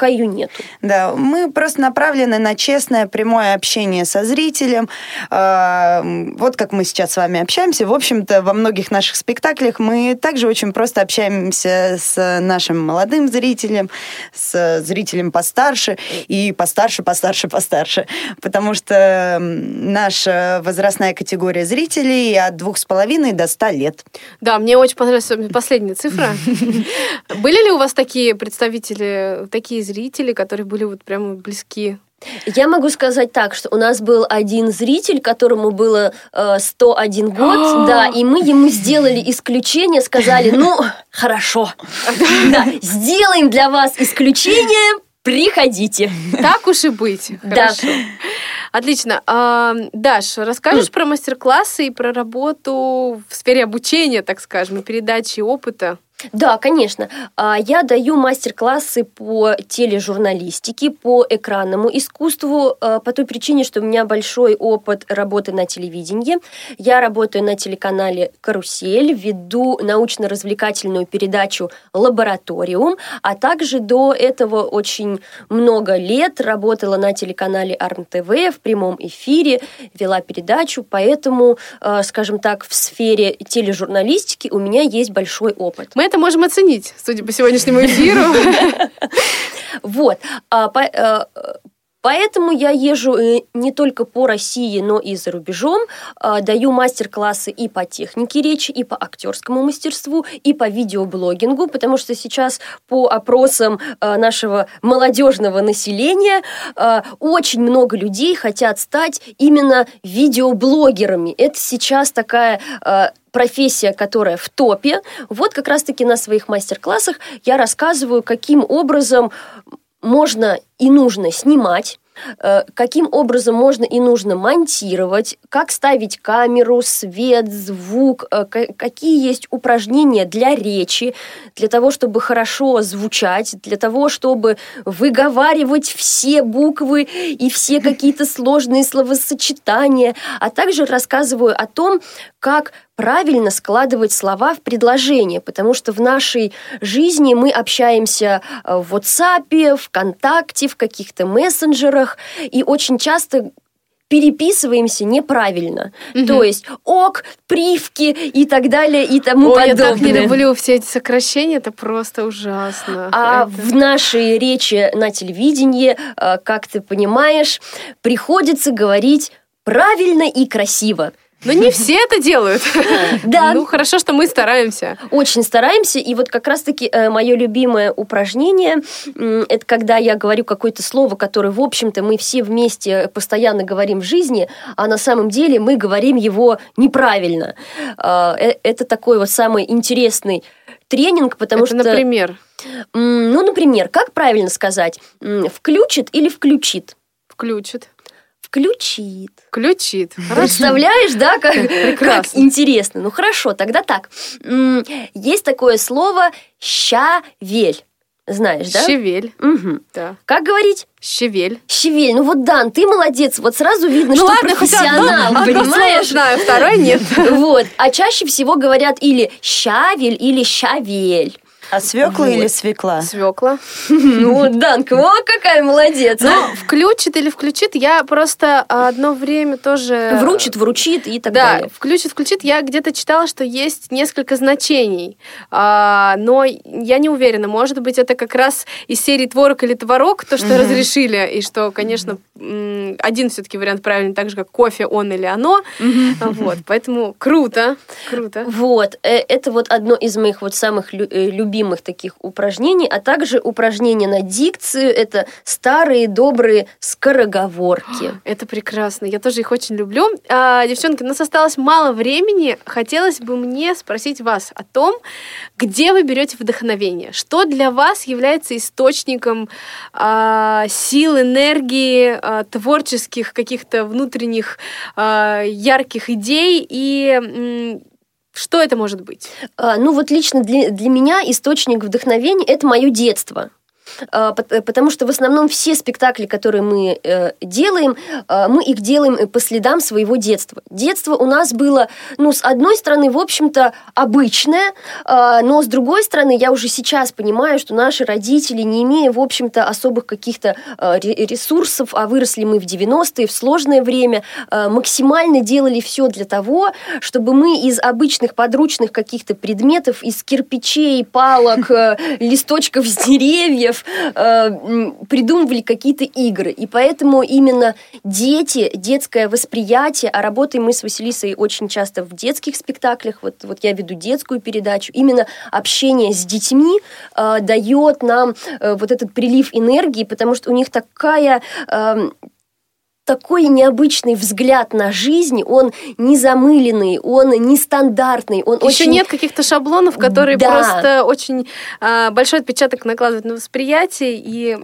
ее нет. Да, мы просто направлены на честное, прямое общение со зрителем. Вот как мы сейчас с вами общаемся. В общем-то, во многих наших спектаклях мы также очень просто общаемся с нашим молодым зрителем, с зрителем постарше и постарше. Потому что наша возрастная категория зрителей от 2,5 до 100 лет. Да, мне очень понравилась последняя цифра. Были ли у вас такие представители, такие зрители, которые были вот прямо близки? Я могу сказать так, что у нас был один зритель, которому было 101 год, да, и мы ему сделали исключение, сказали, хорошо, да, сделаем для вас исключение, приходите. Так уж и быть, хорошо. Отлично. Даш, расскажешь про мастер-классы и про работу в сфере обучения, так скажем, и передачи опыта? Да, конечно. Я даю мастер-классы по тележурналистике, по экранному искусству, по той причине, что у меня большой опыт работы на телевидении. Я работаю на телеканале «Карусель», веду научно-развлекательную передачу «Лабораториум», а также до этого очень много лет работала на телеканале АрмТВ в прямом эфире, вела передачу, поэтому, скажем так, в сфере тележурналистики у меня есть большой опыт. Мы это можем оценить, судя по сегодняшнему эфиру. Вот. Поэтому я езжу не только по России, но и за рубежом. Даю мастер-классы и по технике речи, и по актерскому мастерству, и по видеоблогингу, потому что сейчас по опросам нашего молодежного населения очень много людей хотят стать именно видеоблогерами. Это сейчас такая профессия, которая в топе. Вот как раз-таки на своих мастер-классах я рассказываю, каким образом можно и нужно снимать, каким образом можно и нужно монтировать, как ставить камеру, свет, звук, какие есть упражнения для речи, для того, чтобы хорошо звучать, для того, чтобы выговаривать все буквы и все какие-то сложные словосочетания, а также рассказываю о том, как правильно складывать слова в предложение, потому что в нашей жизни мы общаемся в WhatsApp, ВКонтакте, в каких-то мессенджерах, и очень часто переписываемся неправильно. Угу. То есть ок, привки и так далее, и тому подобное. Я так не люблю все эти сокращения, это просто ужасно. В нашей речи на телевидении, как ты понимаешь, приходится говорить правильно и красиво. Но не все это делают. Да. Хорошо, что мы стараемся. Очень стараемся. И вот как раз-таки мое любимое упражнение – это когда я говорю какое-то слово, которое, в общем-то, мы все вместе постоянно говорим в жизни, а на самом деле мы говорим его неправильно. Это такой вот самый интересный тренинг, потому что… например? Например, как правильно сказать? Включит или включит? Включит. Ключит. Ключит. Представляешь, да, как интересно. Хорошо, тогда так. Есть такое слово «щавель». Знаешь, да? Щавель. Угу. Да. Как говорить? Щавель. Щавель. Дан, ты молодец. Вот сразу видно, что ладно, профессионал. Понимаешь? Знаю, второй нет. Вот. А чаще всего говорят или «щавель», или «щавель». А свекла или свекла? Свекла. Данка, какая молодец. Включит или включит, я просто одно время тоже... Вручит, вручит и так далее. Да, включит, включит. Я где-то читала, что есть несколько значений, но я не уверена. Может быть, это как раз из серии творог или творог, то, что разрешили, и что, конечно, один все-таки вариант правильный, так же, как кофе, он или оно. Поэтому круто. Это вот одно из моих вот самых любимых любимых таких упражнений, а также упражнения на дикцию. Это старые добрые скороговорки. Это прекрасно. Я тоже их очень люблю. Девчонки, у нас осталось мало времени. Хотелось бы мне спросить вас о том, где вы берете вдохновение, что для вас является источником сил, энергии, творческих каких-то внутренних ярких идей и... Что это может быть? Лично для меня источник вдохновения – это мое детство. Потому что в основном все спектакли, которые мы делаем, мы их делаем по следам своего детства. Детство у нас было, с одной стороны, в общем-то, обычное, но с другой стороны, я уже сейчас понимаю, что наши родители, не имея, в общем-то, особых каких-то ресурсов, а выросли мы в 90-е, в сложное время, максимально делали все для того, чтобы мы из обычных подручных каких-то предметов, из кирпичей, палок, листочков с деревьев, придумывали какие-то игры. И поэтому именно дети, детское восприятие, а работаем мы с Василисой очень часто в детских спектаклях, вот я веду детскую передачу, именно общение с детьми дает нам вот этот прилив энергии, потому что у них такой необычный взгляд на жизнь, он не замыленный, он нестандартный. Еще нет каких-то шаблонов, которые просто очень большой отпечаток накладывают на восприятие, и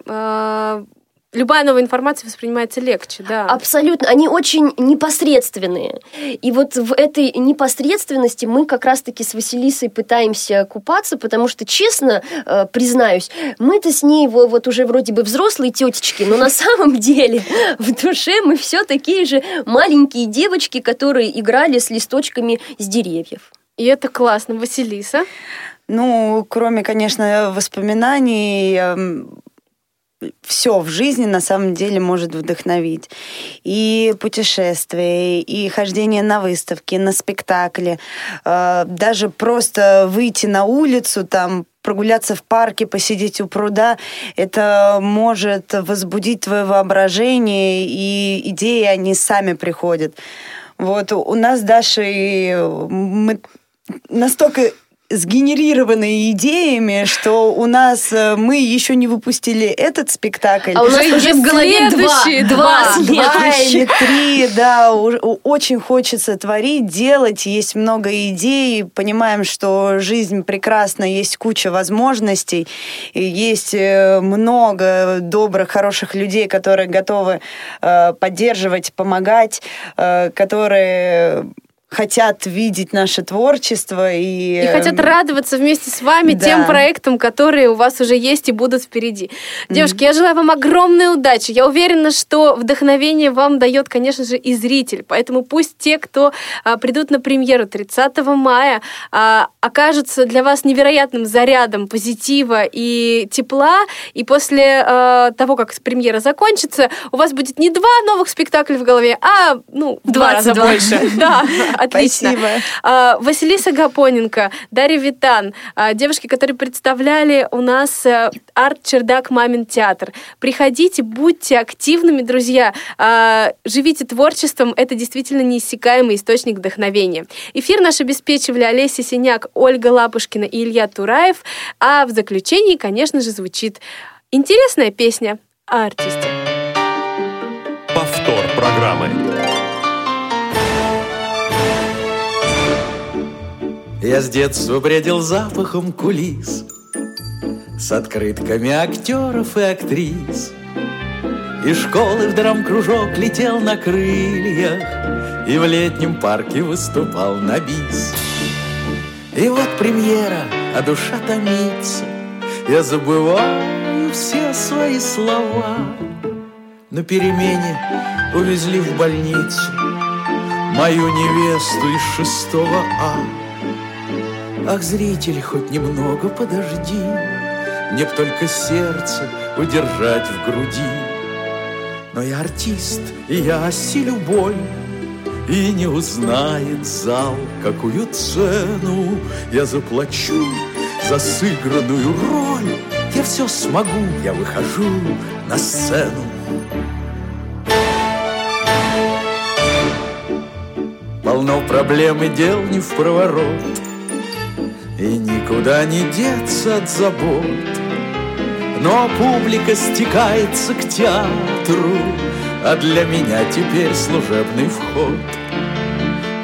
любая новая информация воспринимается легче, да. Абсолютно. Они очень непосредственные. И вот в этой непосредственности мы как раз-таки с Василисой пытаемся купаться, потому что, честно признаюсь, мы-то с ней вот уже вроде бы взрослые тетечки, но на самом деле в душе мы все такие же маленькие девочки, которые играли с листочками с деревьев. И это классно. Василиса? Кроме, конечно, воспоминаний... Все в жизни на самом деле может вдохновить. И путешествия, и хождение на выставки, на спектакли, даже просто выйти на улицу, прогуляться в парке, посидеть у пруда, это может возбудить твое воображение, и идеи, они сами приходят. Вот у нас с Дашей мы настолько... сгенерированные идеями, что у нас мы еще не выпустили этот спектакль. А у нас уже в голове два или три, да. Очень хочется творить, делать, есть много идей, понимаем, что жизнь прекрасна, есть куча возможностей, есть много добрых, хороших людей, которые готовы поддерживать, помогать, которые... хотят видеть наше творчество и хотят радоваться вместе с вами тем проектам, которые у вас уже есть и будут впереди. Девушки, я желаю вам огромной удачи. Я уверена, что вдохновение вам дает, конечно же, и зритель. Поэтому пусть те, кто придут на премьеру 30 мая, окажутся для вас невероятным зарядом позитива и тепла. И после того, как премьера закончится, у вас будет не 2 новых спектакля в голове, а 2 раза больше. Да. Отлично. Спасибо. Василиса Гапоненко, Дарья Витан, девушки, которые представляли у нас арт-чердак «Мамин театр». Приходите, будьте активными, друзья. Живите творчеством. Это действительно неиссякаемый источник вдохновения. Эфир наш обеспечивали Олеся Синяк, Ольга Лапушкина и Илья Тураев. А в заключении, конечно же, звучит интересная песня о артисте. Повтор программы. Я с детства бредил запахом кулис, с открытками актеров и актрис. Из школы в драмкружок летел на крыльях и в летнем парке выступал на бис. И вот премьера, а душа томится, я забываю все свои слова. На перемене увезли в больницу мою невесту из 6А. Ах, зритель, хоть немного подожди, мне б только сердце удержать в груди. Но я артист, и я осилю боль, и не узнает зал, какую цену я заплачу за сыгранную роль. Я все смогу, я выхожу на сцену. Полно проблем и дел не впроворот, и никуда не деться от забот. Но публика стекается к театру, а для меня теперь служебный вход.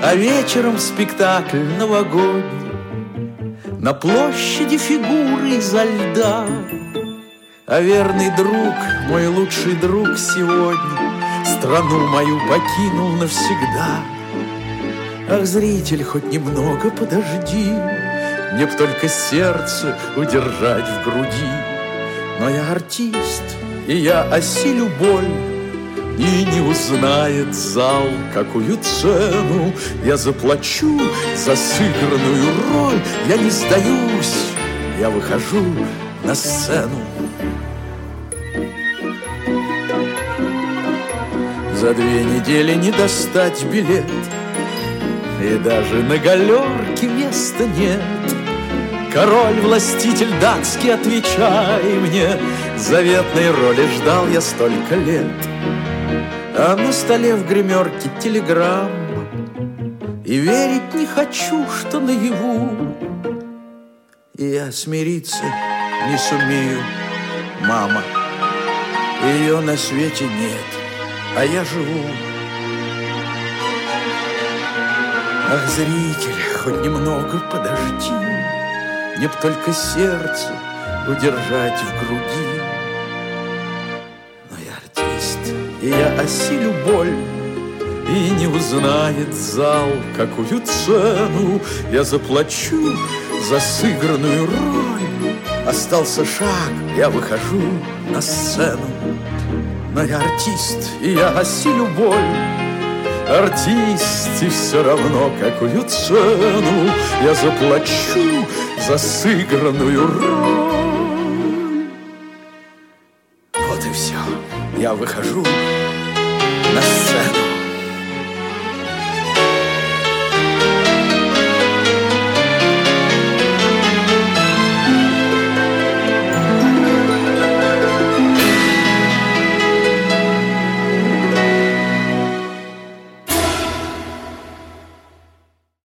А вечером спектакль новогодний на площади фигуры изо льда. А верный друг, мой лучший друг сегодня страну мою покинул навсегда. Ах, зритель, хоть немного подожди, мне б только сердце удержать в груди. Но я артист, и я осилю боль, и не узнает зал, какую цену я заплачу за сыгранную роль. Я не сдаюсь, я выхожу на сцену. За 2 недели не достать билет, и даже на галерке места нет. Король, властитель датский, отвечай мне, заветной роли ждал я столько лет. А на столе в гримерке телеграмма, и верить не хочу, что наяву я смириться не сумею, мама. Ее на свете нет, а я живу. Ах, зритель, хоть немного подожди, мне б только сердце удержать в груди. Но я артист, и я осилю боль, и не узнает зал, какую цену я заплачу за сыгранную роль. Остался шаг, я выхожу на сцену. Но я артист, и я осилю боль, артист, и все равно какую цену я заплачу за сыгранную роль. Вот и все, я выхожу